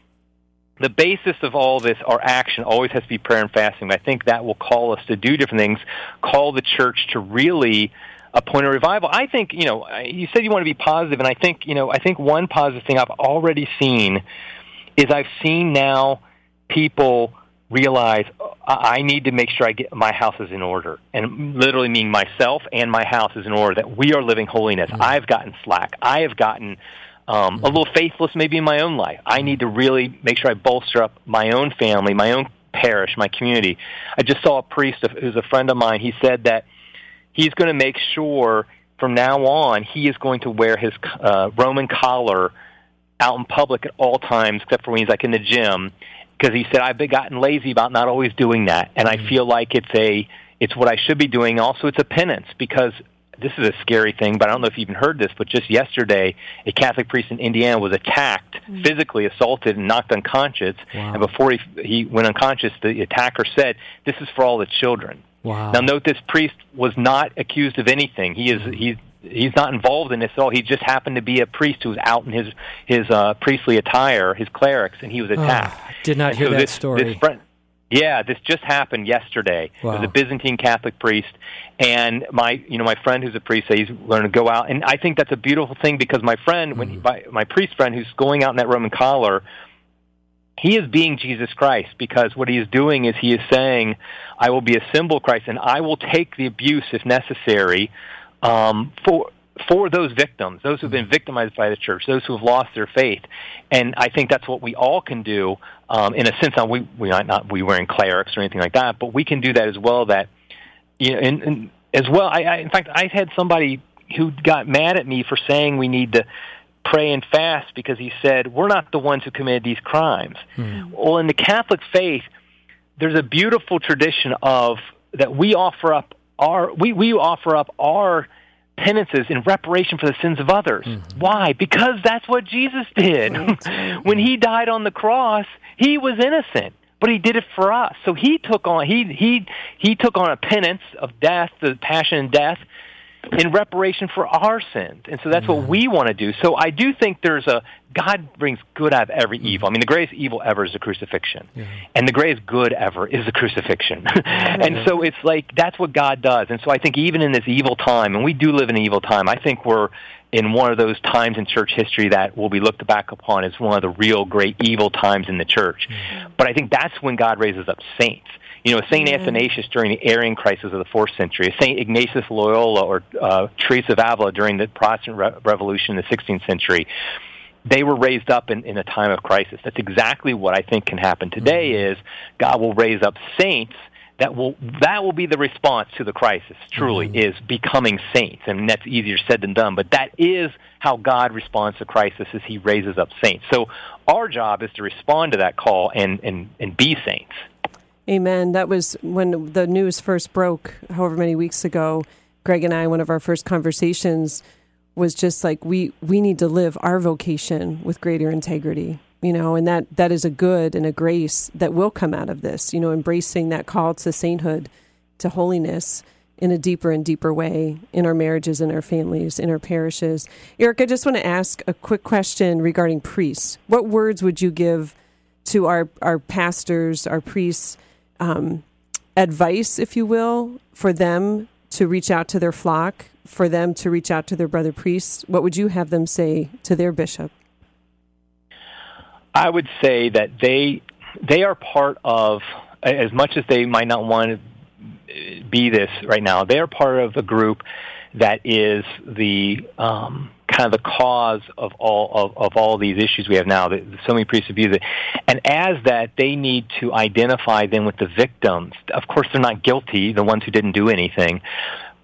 the basis of all this, our action, always has to be prayer and fasting. I think that will call us to do different things, call the church to really appoint a revival. I think, you said you want to be positive, and I think, I think one positive thing I've already seen is I've seen now people realize, I need to make sure I get my house is in order, and literally mean myself and my house is in order, that we are living holiness. Mm-hmm. I've gotten slack. I have gotten a little faithless maybe in my own life. I need to really make sure I bolster up my own family, my own parish, my community. I just saw a priest who's a friend of mine. He said that he's going to make sure from now on he is going to wear his Roman collar out in public at all times, except for when he's like in the gym, because he said, "I've gotten lazy about not always doing that, and I feel like it's what I should be doing. Also, it's a penance, because this is a scary thing, but I don't know if you even heard this, but just yesterday, a Catholic priest in Indiana was attacked, physically assaulted, and knocked unconscious. Wow. And before he went unconscious, the attacker said, "This is for all the children." Wow. Now, note, this priest was not accused of anything. He's not involved in this at all. He just happened to be a priest who was out in his priestly attire, his clerics, and he was attacked. Oh, did not hear that story. This just happened yesterday. Wow. It was a Byzantine Catholic priest, and my friend who's a priest, he's learned to go out, and I think that's a beautiful thing, because my friend, my priest friend who's going out in that Roman collar, he is being Jesus Christ, because what he is doing is he is saying, "I will be a symbol of Christ, and I will take the abuse if necessary for those victims, those who have been victimized by the church, those who have lost their faith." And I think that's what we all can do. In a sense, we might not be wearing clerics or anything like that, but we can do that as well. That in fact, I had somebody who got mad at me for saying we need to pray and fast because he said, we're not the ones who committed these crimes. Mm. Well, in the Catholic faith, there's a beautiful tradition of that we offer up our we offer up our penances in reparation for the sins of others. Mm-hmm. Why? Because that's what Jesus did. Right. When he died on the cross, he was innocent, but he did it for us. So he took on he took on a penance of death, the passion and death, in reparation for our sins. And so that's what we want to do. So I do think there's a God brings good out of every evil. I mean, the greatest evil ever is the crucifixion. Yeah. And the greatest good ever is the crucifixion. And so it's like that's what God does. And so I think even in this evil time, and we do live in an evil time, I think we're in one of those times in church history that will be looked back upon as one of the real great evil times in the church. Mm-hmm. But I think that's when God raises up saints. You know, St. Athanasius during the Arian crisis of the 4th century, St. Ignatius Loyola or Teresa of Avila during the Protestant Revolution in the 16th century, they were raised up in a time of crisis. That's exactly what I think can happen today is God will raise up saints that will be the response to the crisis, truly, is becoming saints. And that's easier said than done, but that is how God responds to crisis is he raises up saints. So our job is to respond to that call and be saints. Amen. That was when the news first broke, however many weeks ago. Greg and I, one of our first conversations was just like, we need to live our vocation with greater integrity, you know, and that is a good and a grace that will come out of this, you know, embracing that call to sainthood, to holiness in a deeper and deeper way in our marriages, in our families, in our parishes. Eric, I just want to ask a quick question regarding priests. What words would you give to our pastors, our priests, advice, if you will, for them to reach out to their flock, for them to reach out to their brother priests? What would you have them say to their bishop? I would say that they are part of, as much as they might not want to be this right now, they are part of a group that is the kind of the cause of all these issues we have now. That so many priests abuse it, and as that, they need to identify them with the victims. Of course, they're not guilty, the ones who didn't do anything.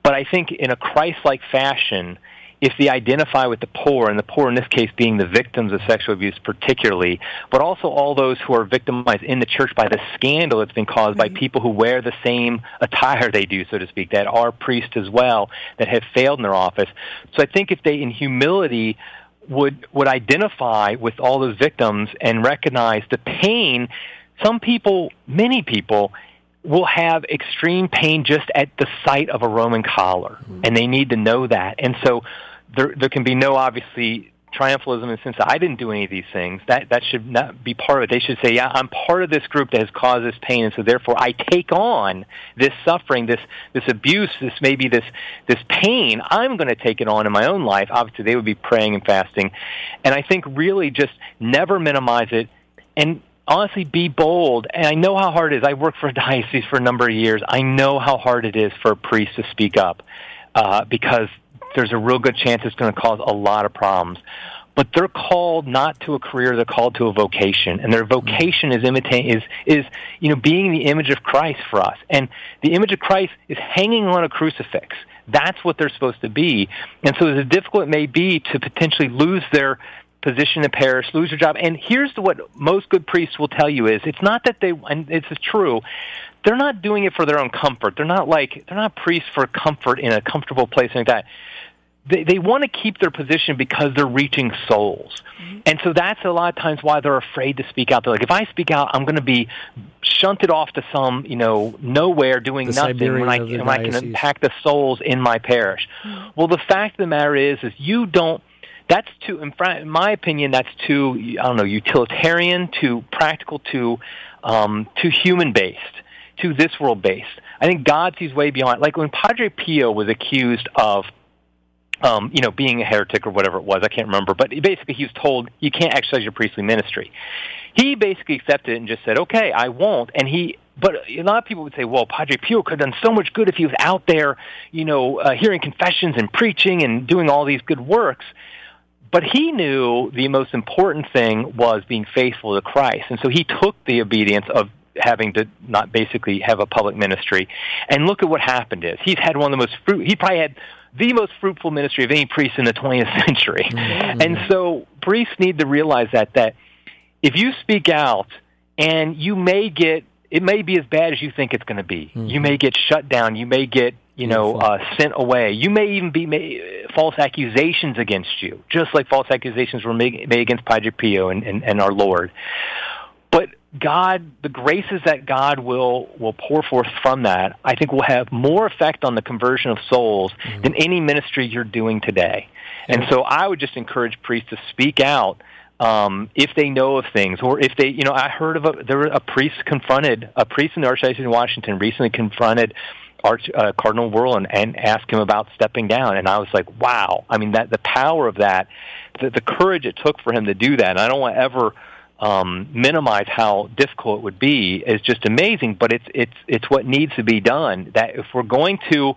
But I think in a Christ-like fashion, if they identify with the poor, and the poor in this case being the victims of sexual abuse particularly, but also all those who are victimized in the church by the scandal that's been caused by people who wear the same attire they do, so to speak, that are priests as well, that have failed in their office. So I think if they, in humility, would identify with all those victims and recognize the pain, many people, will have extreme pain just at the sight of a Roman collar, and they need to know that. And so there can be no, obviously, triumphalism in the sense that I didn't do any of these things. That should not be part of it. They should say, yeah, I'm part of this group that has caused this pain, and so therefore I take on this suffering, this abuse, this pain. I'm going to take it on in my own life. Obviously, they would be praying and fasting. And I think really just never minimize it and honestly, be bold. And I know how hard it is. I worked for a diocese for a number of years. I know how hard it is for a priest to speak up because there's a real good chance it's going to cause a lot of problems. But they're called not to a career; they're called to a vocation, and their vocation is being the image of Christ for us. And the image of Christ is hanging on a crucifix. That's what they're supposed to be. And so, as difficult it may be to potentially lose their position in parish, lose your job. And here's what most good priests will tell you is, it's not that they, and this is true, they're not doing it for their own comfort. They're not priests for comfort in a comfortable place like that. They want to keep their position because they're reaching souls. And so that's a lot of times why they're afraid to speak out. They're like, if I speak out, I'm going to be shunted off to some, nowhere doing nothing when I can impact the souls in my parish. Well, the fact of the matter is you don't, that's too, in my opinion, that's too, I don't know, utilitarian, too practical, too human-based, too this world-based. I think God sees way beyond. Like when Padre Pio was accused of, being a heretic or whatever it was, I can't remember, but basically he was told, you can't exercise your priestly ministry. He basically accepted it and just said, okay, I won't, and but a lot of people would say, well, Padre Pio could have done so much good if he was out there, hearing confessions and preaching and doing all these good works. But he knew the most important thing was being faithful to Christ, and so he took the obedience of having to not basically have a public ministry. And look at what happened is he's had one of the most he probably had the most fruitful ministry of any priest in the 20th century. Mm-hmm. And so priests need to realize that if you speak out, and you may get, it may be as bad as you think it's going to be. Mm-hmm. You may get shut down. You may get, sent away. You may even be made false accusations against you, just like false accusations were made against Padre Pio and our Lord. But God, the graces that God will pour forth from that, I think will have more effect on the conversion of souls mm-hmm. than any ministry you're doing today. Mm-hmm. And so I would just encourage priests to speak out if they know of things, or if they, I heard of a priest in the Archdiocese of Washington recently confronted Cardinal Wuerl and asked him about stepping down. And I was like, wow. I mean, that the power of that, the courage it took for him to do that. And I don't want to ever minimize how difficult it would be. Is just amazing, but it's what needs to be done. That if we're going to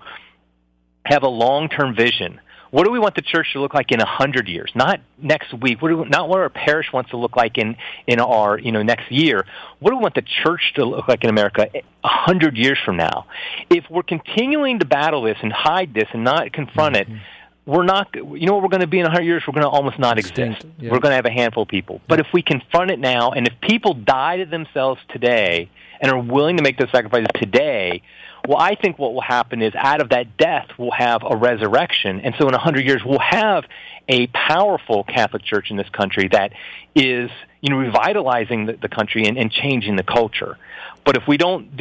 have a long-term vision, what do we want the church to look like in 100 years? Not next week. Not what our parish wants to look like in our next year. What do we want the church to look like in America 100 years from now? If we're continuing to battle this and hide this and not confront mm-hmm. it, we're not. You know what we're going to be in 100 years? We're going to almost not exist. Yeah. We're going to have a handful of people. But if we confront it now, and if people die to themselves today and are willing to make those sacrifices today, well, I think what will happen is out of that death we'll have a resurrection. And so in 100 years we'll have a powerful Catholic Church in this country that is revitalizing the country and changing the culture. But if we don't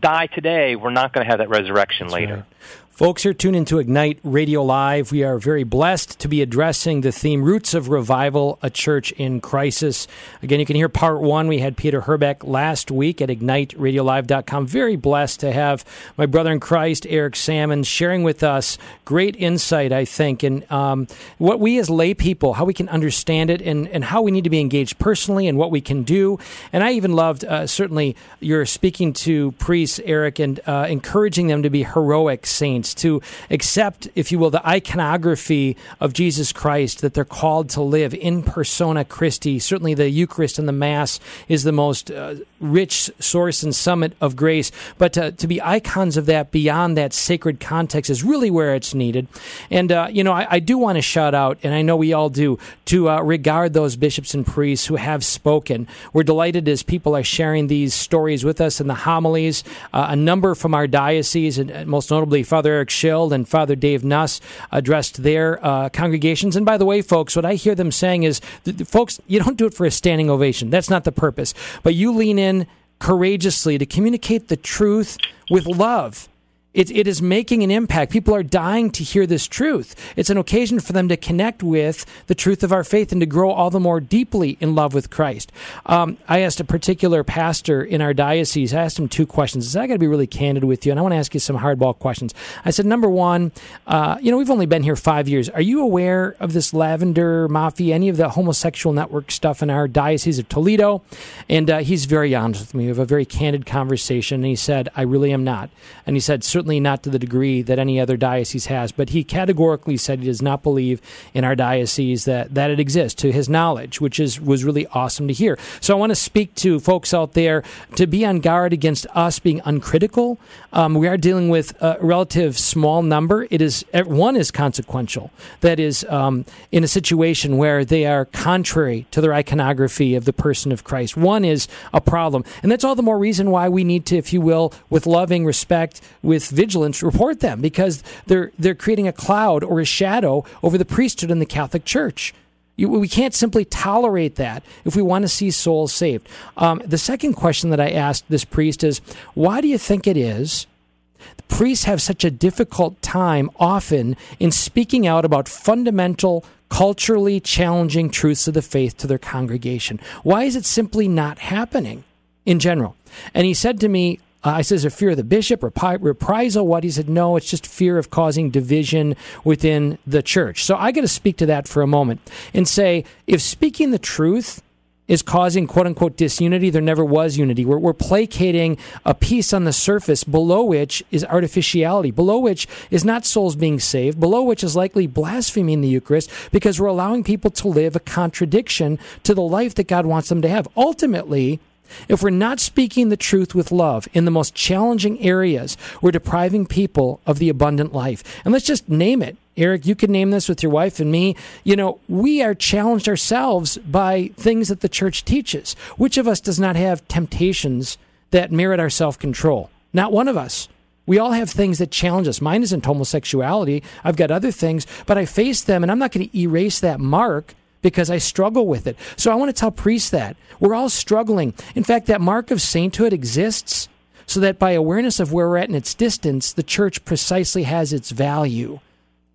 die today, we're not going to have that resurrection That's later. Right. Folks, you're tuned into Ignite Radio Live. We are very blessed to be addressing the theme, Roots of Revival, A Church in Crisis. Again, you can hear part one. We had Peter Herbeck last week at IgniteRadioLive.com. Very blessed to have my brother in Christ, Eric Sammons, sharing with us great insight, I think, and what we as lay people, how we can understand it and how we need to be engaged personally and what we can do. And I even loved, certainly, your speaking to priests, Eric, and encouraging them to be heroic saints, to accept, if you will, the iconography of Jesus Christ that they're called to live in persona Christi. Certainly the Eucharist and the Mass is the most rich source and summit of grace, but to be icons of that beyond that sacred context is really where it's needed. And, I do want to shout out, and I know we all do, to regard those bishops and priests who have spoken. We're delighted as people are sharing these stories with us in the homilies, a number from our diocese, and most notably Father Eric Schild and Father Dave Nuss addressed their congregations. And by the way, folks, what I hear them saying is, folks, you don't do it for a standing ovation. That's not the purpose. But you lean in courageously to communicate the truth with love. It is making an impact. People are dying to hear this truth. It's an occasion for them to connect with the truth of our faith and to grow all the more deeply in love with Christ. I asked a particular pastor in our diocese, I asked him two questions. I said, I got to be really candid with you, and I want to ask you some hardball questions. I said, number one, we've only been here 5 years. Are you aware of this Lavender Mafia, any of the homosexual network stuff in our Diocese of Toledo? And he's very honest with me. We have a very candid conversation, and he said, I really am not. And he said, certainly not to the degree that any other diocese has, but he categorically said he does not believe in our diocese that it exists, to his knowledge, which was really awesome to hear. So I want to speak to folks out there to be on guard against us being uncritical. We are dealing with a relative small number. One is consequential. That is in a situation where they are contrary to their iconography of the person of Christ. One is a problem. And that's all the more reason why we need to, if you will, with loving respect, with vigilance, report them, because they're creating a cloud or a shadow over the priesthood in the Catholic Church. We can't simply tolerate that if we want to see souls saved. The second question that I asked this priest is, why do you think it is the priests have such a difficult time often in speaking out about fundamental, culturally challenging truths of the faith to their congregation? Why is it simply not happening in general? And he said to me, I said, is there fear of the bishop, reprisal? What? He said, no, it's just fear of causing division within the church. So I got to speak to that for a moment and say, if speaking the truth is causing, quote-unquote, disunity, there never was unity. We're placating a piece on the surface below which is artificiality, below which is not souls being saved, below which is likely blasphemy in the Eucharist, because we're allowing people to live a contradiction to the life that God wants them to have. Ultimately, If we're not speaking the truth with love in the most challenging areas, we're depriving people of the abundant life. And let's just name it. Eric, you can name this with your wife and me. You know, we are challenged ourselves by things that the church teaches. Which of us does not have temptations that merit our self-control? Not one of us. We all have things that challenge us. Mine isn't homosexuality. I've got other things, but I face them, and I'm not going to erase that mark because I struggle with it. So I want to tell priests that. We're all struggling. In fact, that mark of sainthood exists so that by awareness of where we're at and its distance, the church precisely has its value.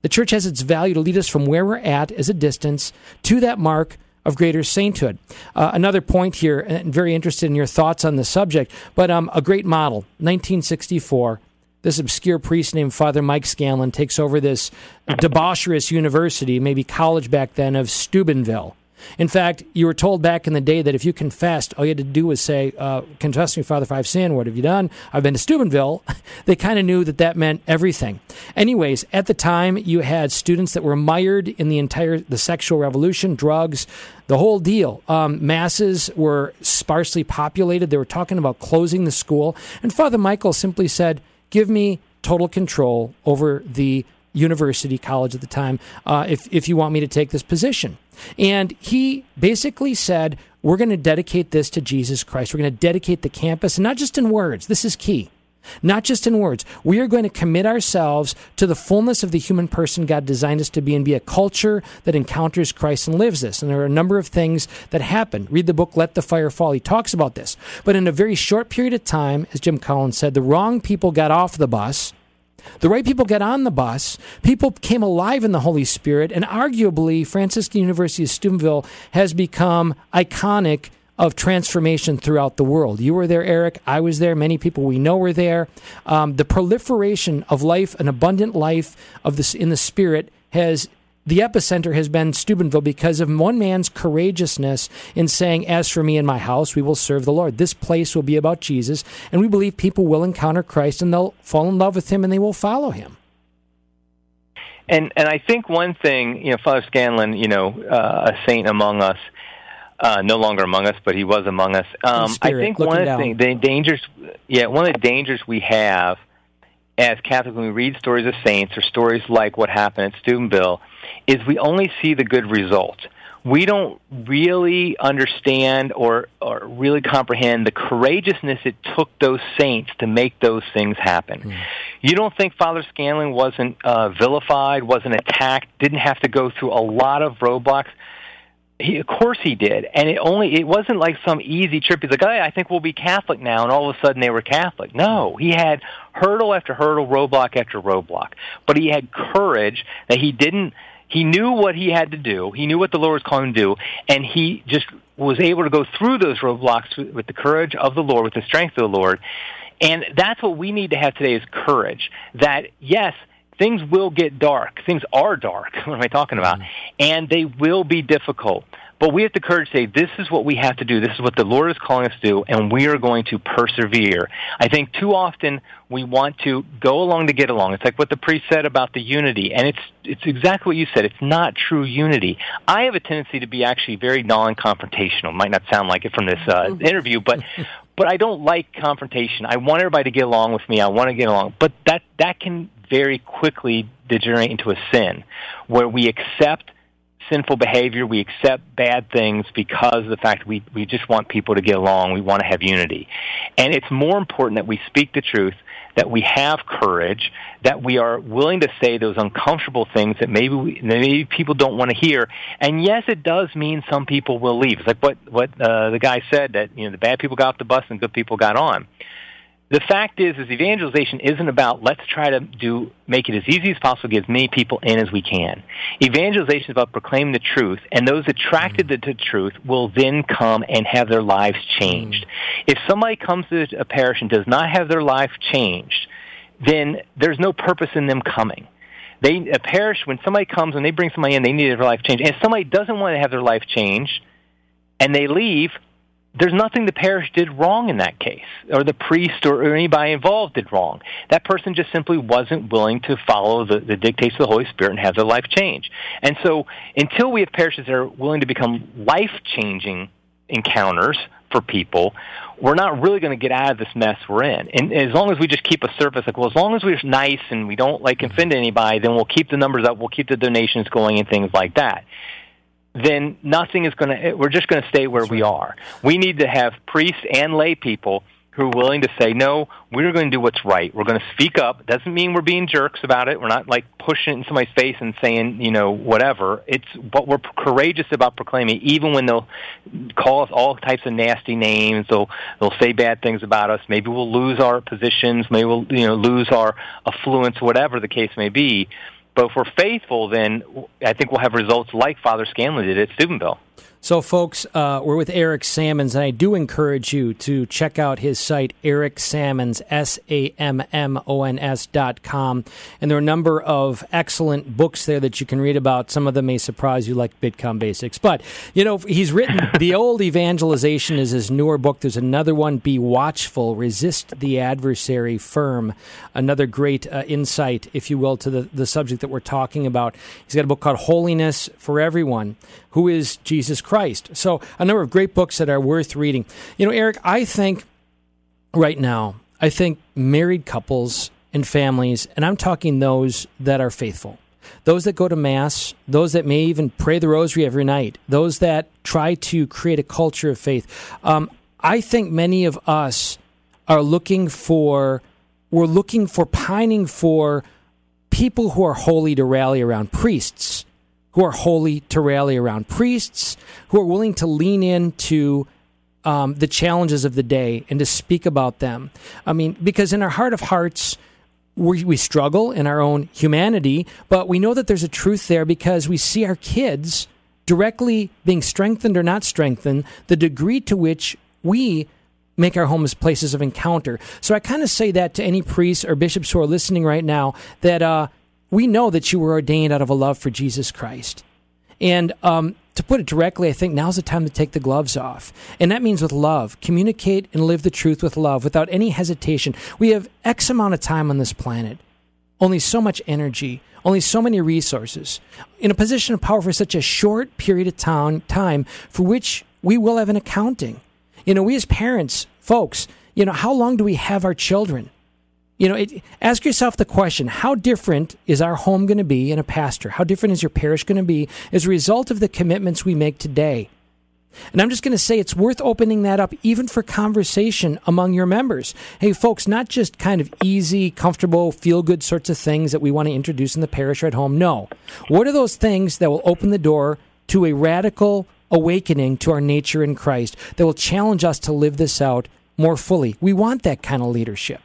The church has its value to lead us from where we're at as a distance to that mark of greater sainthood. Another point here, and very interested in your thoughts on the subject, but a great model, 1964. This obscure priest named Father Mike Scanlon takes over this debaucherous university, maybe college back then, of Steubenville. In fact, you were told back in the day that if you confessed, all you had to do was say, confess me, Father, if I've sinned, what have you done? I've been to Steubenville. They kind of knew that that meant everything. Anyways, at the time, you had students that were mired in the sexual revolution, drugs, the whole deal. Masses were sparsely populated. They were talking about closing the school. And Father Michael simply said, give me total control over the university college at the time if you want me to take this position. And he basically said, we're going to dedicate this to Jesus Christ. We're going to dedicate the campus, and not just in words. This is key. Not just in words. We are going to commit ourselves to the fullness of the human person God designed us to be and be a culture that encounters Christ and lives this. And there are a number of things that happen. Read the book, Let the Fire Fall. He talks about this. But in a very short period of time, as Jim Collins said, the wrong people got off the bus. The right people got on the bus. People came alive in the Holy Spirit, and arguably Franciscan University of Steubenville has become iconic of transformation throughout the world. You were there, Eric. I was there. Many people we know were there. The proliferation of life, an abundant life of this in the Spirit, the epicenter has been Steubenville because of one man's courageousness in saying, as for me and my house, we will serve the Lord. This place will be about Jesus, and we believe people will encounter Christ, and they'll fall in love with him, and they will follow him. And I think one thing, you know, Father Scanlon, you know, a saint among us, no longer among us, but he was among us. Spirit, I think one of the dangers we have as Catholics when we read stories of saints or stories like what happened at Steubenville is we only see the good result. We don't really understand or really comprehend the courageousness it took those saints to make those things happen. Mm. You don't think Father Scanlon wasn't vilified, wasn't attacked, didn't have to go through a lot of roadblocks? Of course he did. And it wasn't like some easy trip. He's like, oh, yeah, I think we'll be Catholic now, and all of a sudden they were Catholic. No, he had hurdle after hurdle, roadblock after roadblock. But he had courage that he knew what he had to do. He knew what the Lord was calling him to do, and he just was able to go through those roadblocks with the courage of the Lord, with the strength of the Lord. And that's what we need to have today is courage. That, yes, things will get dark. Things are dark. What am I talking about? And they will be difficult. But we have the courage to say, this is what we have to do. This is what the Lord is calling us to do, and we are going to persevere. I think too often we want to go along to get along. It's like what the priest said about the unity, and it's exactly what you said. It's not true unity. I have a tendency to be actually very non-confrontational. Might not sound like it from this interview, but I don't like confrontation. I want everybody to get along with me. I want to get along. But that can very quickly degenerate into a sin where we accept sinful behavior, we accept bad things because of the fact we just want people to get along, we want to have unity. And it's more important that we speak the truth, that we have courage, that we are willing to say those uncomfortable things that maybe people don't want to hear. And yes, it does mean some people will leave. It's like what the guy said, that, you know, the bad people got off the bus and good people got on. The fact is evangelization isn't about let's try to make it as easy as possible, get as many people in as we can. Evangelization is about proclaiming the truth, and those attracted to the truth will then come and have their lives changed. If somebody comes to a parish and does not have their life changed, then there's no purpose in them coming. A parish, when somebody comes and they bring somebody in, they need their life changed. And if somebody doesn't want to have their life changed and they leave, there's nothing the parish did wrong in that case, or the priest or anybody involved did wrong. That person just simply wasn't willing to follow the dictates of the Holy Spirit and have their life change. And so until we have parishes that are willing to become life-changing encounters for people, we're not really going to get out of this mess we're in. And as long as we just keep a surface, like, well, as long as we're nice and we don't, like, offend anybody, then we'll keep the numbers up, we'll keep the donations going and things like that. Then nothing is going to, we're just going to stay where we are. We need to have priests and lay people who are willing to say, no, we're going to do what's right. We're going to speak up. Doesn't mean we're being jerks about it. We're not, like, pushing it in somebody's face and saying, you know, whatever. It's, but we're courageous about proclaiming, even when they'll call us all types of nasty names. They'll say bad things about us. Maybe we'll lose our positions. Maybe we'll, you know, lose our affluence, whatever the case may be. But if we're faithful, then I think we'll have results like Father Scanlon did at Steubenville. So, folks, we're with Eric Sammons, and I do encourage you to check out his site, Eric Sammons, SAMMONS.com. And there are a number of excellent books there that you can read about. Some of them may surprise you, like Bitcoin Basics. But, you know, he's written The Old Evangelization is his newer book. There's another one, Be Watchful, Resist the Adversary Firm, another great insight, if you will, to the subject that we're talking about. He's got a book called Holiness for Everyone, Who is Jesus Christ? So a number of great books that are worth reading. You know, Eric, I think right now, I think married couples and families, and I'm talking those that are faithful, those that go to Mass, those that may even pray the rosary every night, those that try to create a culture of faith. I think many of us are pining for people who are holy to rally around, priests who are holy to rally around, priests who are willing to lean into the challenges of the day and to speak about them. I mean, because in our heart of hearts, we struggle in our own humanity, but we know that there's a truth there because we see our kids directly being strengthened or not strengthened, the degree to which we make our homes places of encounter. So I kind of say that to any priests or bishops who are listening right now, that we know that you were ordained out of a love for Jesus Christ. And to put it directly, I think now's the time to take the gloves off. And that means with love. Communicate and live the truth with love without any hesitation. We have X amount of time on this planet, only so much energy, only so many resources, in a position of power for such a short period of time for which we will have an accounting. You know, we as parents, folks, you know, how long do we have our children? You know, ask yourself the question, how different is our home going to be in a pastor? How different is your parish going to be as a result of the commitments we make today? And I'm just going to say it's worth opening that up even for conversation among your members. Hey, folks, not just kind of easy, comfortable, feel-good sorts of things that we want to introduce in the parish or at home. No. What are those things that will open the door to a radical awakening to our nature in Christ that will challenge us to live this out more fully? We want that kind of leadership.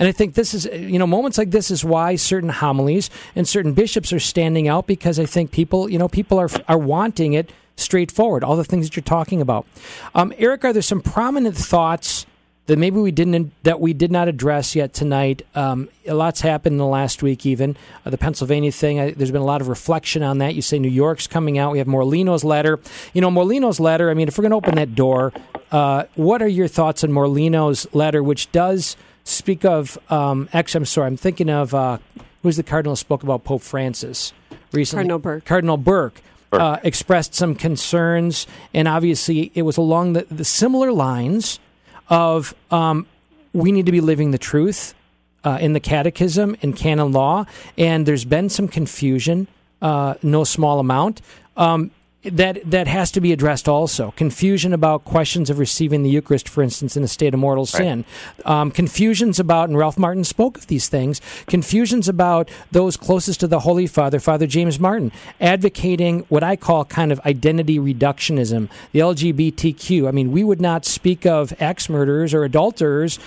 And I think this is, you know, moments like this is why certain homilies and certain bishops are standing out, because I think people, you know, people are wanting it straightforward, all the things that you're talking about. Eric, are there some prominent thoughts that maybe we did not address yet tonight? A lot's happened in the last week, even the Pennsylvania thing. There's been a lot of reflection on that. You say New York's coming out. We have Morlino's letter. You know, Morlino's letter, I mean, if we're going to open that door, what are your thoughts on Morlino's letter, which does speak of, I'm thinking of, who's the cardinal spoke about Pope Francis recently? Cardinal Burke. Expressed some concerns, and obviously it was along the similar lines of we need to be living the truth in the catechism and canon law, and there's been some confusion, no small amount, that has to be addressed also. Confusion about questions of receiving the Eucharist, for instance, in a state of mortal sin. Confusions about, and Ralph Martin spoke of these things, confusions about those closest to the Holy Father, Father James Martin, advocating what I call kind of identity reductionism, the LGBTQ. I mean, we would not speak of ex-murderers or adulterers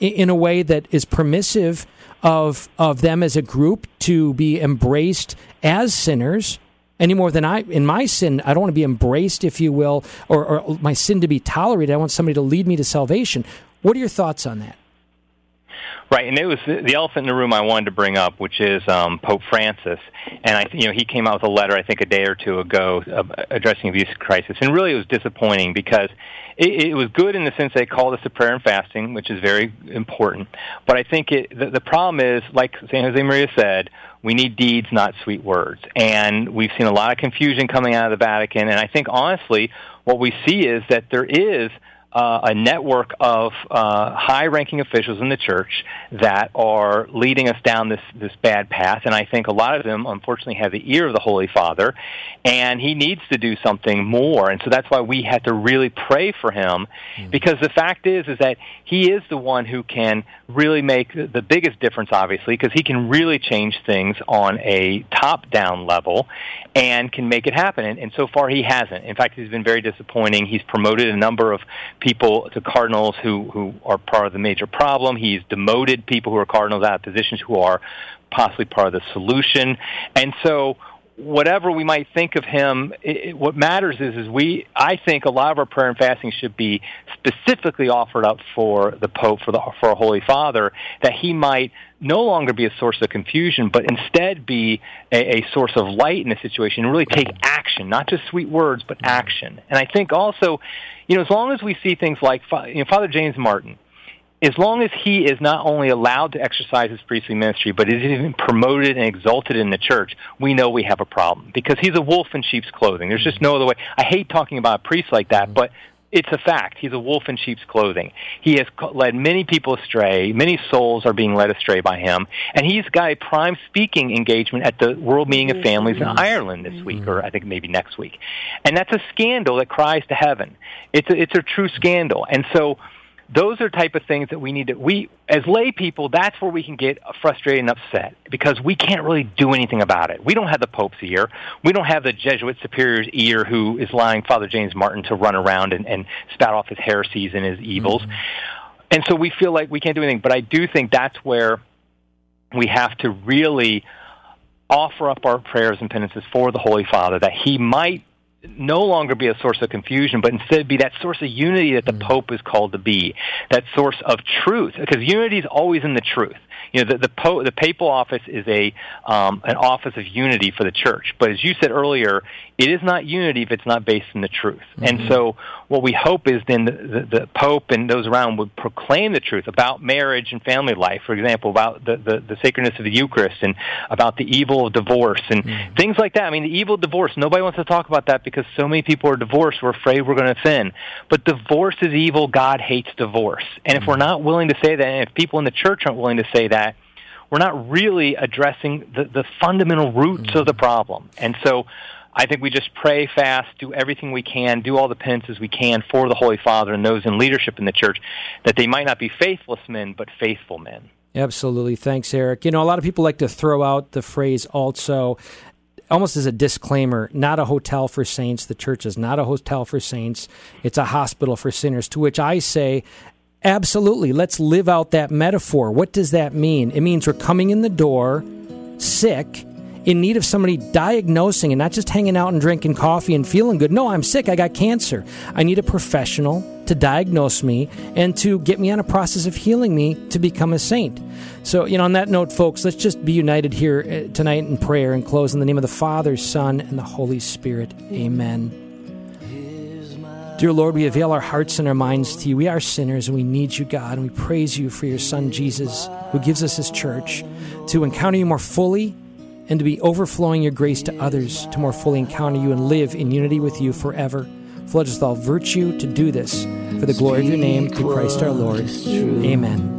in a way that is permissive of them as a group to be embraced as sinners, any more than in my sin, I don't want to be embraced, if you will, or my sin to be tolerated. I want somebody to lead me to salvation. What are your thoughts on that? Right, and it was the elephant in the room I wanted to bring up, which is Pope Francis. And he came out with a letter, I think, a day or two ago addressing the abuse crisis. And really it was disappointing because it was good in the sense they called us to prayer and fasting, which is very important. But I think the problem is, like San Jose Maria said, we need deeds, not sweet words. And we've seen a lot of confusion coming out of the Vatican. And I think, honestly, what we see is that there is a network of high-ranking officials in the church that are leading us down this bad path. And I think a lot of them, unfortunately, have the ear of the Holy Father, and he needs to do something more. And so that's why we had to really pray for him, because the fact is that he is the one who can really make the biggest difference, obviously, because he can really change things on a top-down level and can make it happen. And so far, he hasn't. In fact, he's been very disappointing. He's promoted a number of people to cardinals who are part of the major problem. He's demoted people who are cardinals out of positions who are possibly part of the solution. And so whatever we might think of him, what matters is I think a lot of our prayer and fasting should be specifically offered up for the Pope, for our Holy Father, that he might no longer be a source of confusion, but instead be a source of light in the situation and really take action, not just sweet words, but action. And I think also, as long as we see things like Father James Martin, as long as he is not only allowed to exercise his priestly ministry, but is even promoted and exalted in the church, we know we have a problem, because he's a wolf in sheep's clothing. There's just no other way. I hate talking about a priest like that, but it's a fact. He's a wolf in sheep's clothing. He has led many people astray. Many souls are being led astray by him. And he's got a prime speaking engagement at the World Meeting of Families in Ireland this week, or I think maybe next week. And that's a scandal that cries to heaven. It's a true scandal. And so those are type of things that we need to, as lay people, that's where we can get frustrated and upset, because we can't really do anything about it. We don't have the Pope's ear. We don't have the Jesuit superior's ear who is allowing Father James Martin to run around and spout off his heresies and his evils. Mm-hmm. And so we feel like we can't do anything. But I do think that's where we have to really offer up our prayers and penances for the Holy Father, that he might no longer be a source of confusion, but instead be that source of unity that the Pope is called to be, that source of truth, because unity is always in the truth. The papal office is an office of unity for the church, but as you said earlier, it is not unity if it's not based in the truth. Mm-hmm. And so what we hope is then the Pope and those around would proclaim the truth about marriage and family life, for example, about the sacredness of the Eucharist and about the evil of divorce and things like that. I mean, the evil of divorce, nobody wants to talk about that because so many people are divorced, we're afraid we're going to offend. But divorce is evil. God hates divorce. And if we're not willing to say that, and if people in the church aren't willing to say that, we're not really addressing the fundamental roots of the problem. And so I think we just pray, fast, do everything we can, do all the penances we can for the Holy Father and those in leadership in the church, that they might not be faithless men, but faithful men. Absolutely. Thanks, Eric. A lot of people like to throw out the phrase also, almost as a disclaimer, not a hotel for saints. The church is not a hotel for saints. It's a hospital for sinners, to which I say, absolutely, let's live out that metaphor. What does that mean? It means we're coming in the door sick, in need of somebody diagnosing, and not just hanging out and drinking coffee and feeling good. No, I'm sick. I got cancer. I need a professional to diagnose me and to get me on a process of healing me to become a saint. So, on that note, folks, let's just be united here tonight in prayer and close in the name of the Father, Son, and the Holy Spirit. Amen. Dear Lord, we avail our hearts and our minds to you. We are sinners and we need you, God, and we praise you for your Son, Jesus, who gives us his church to encounter you more fully, and to be overflowing your grace to others to more fully encounter you and live in unity with you forever. Flood us with all virtue to do this, for the glory of your name, through Christ our Lord. Amen.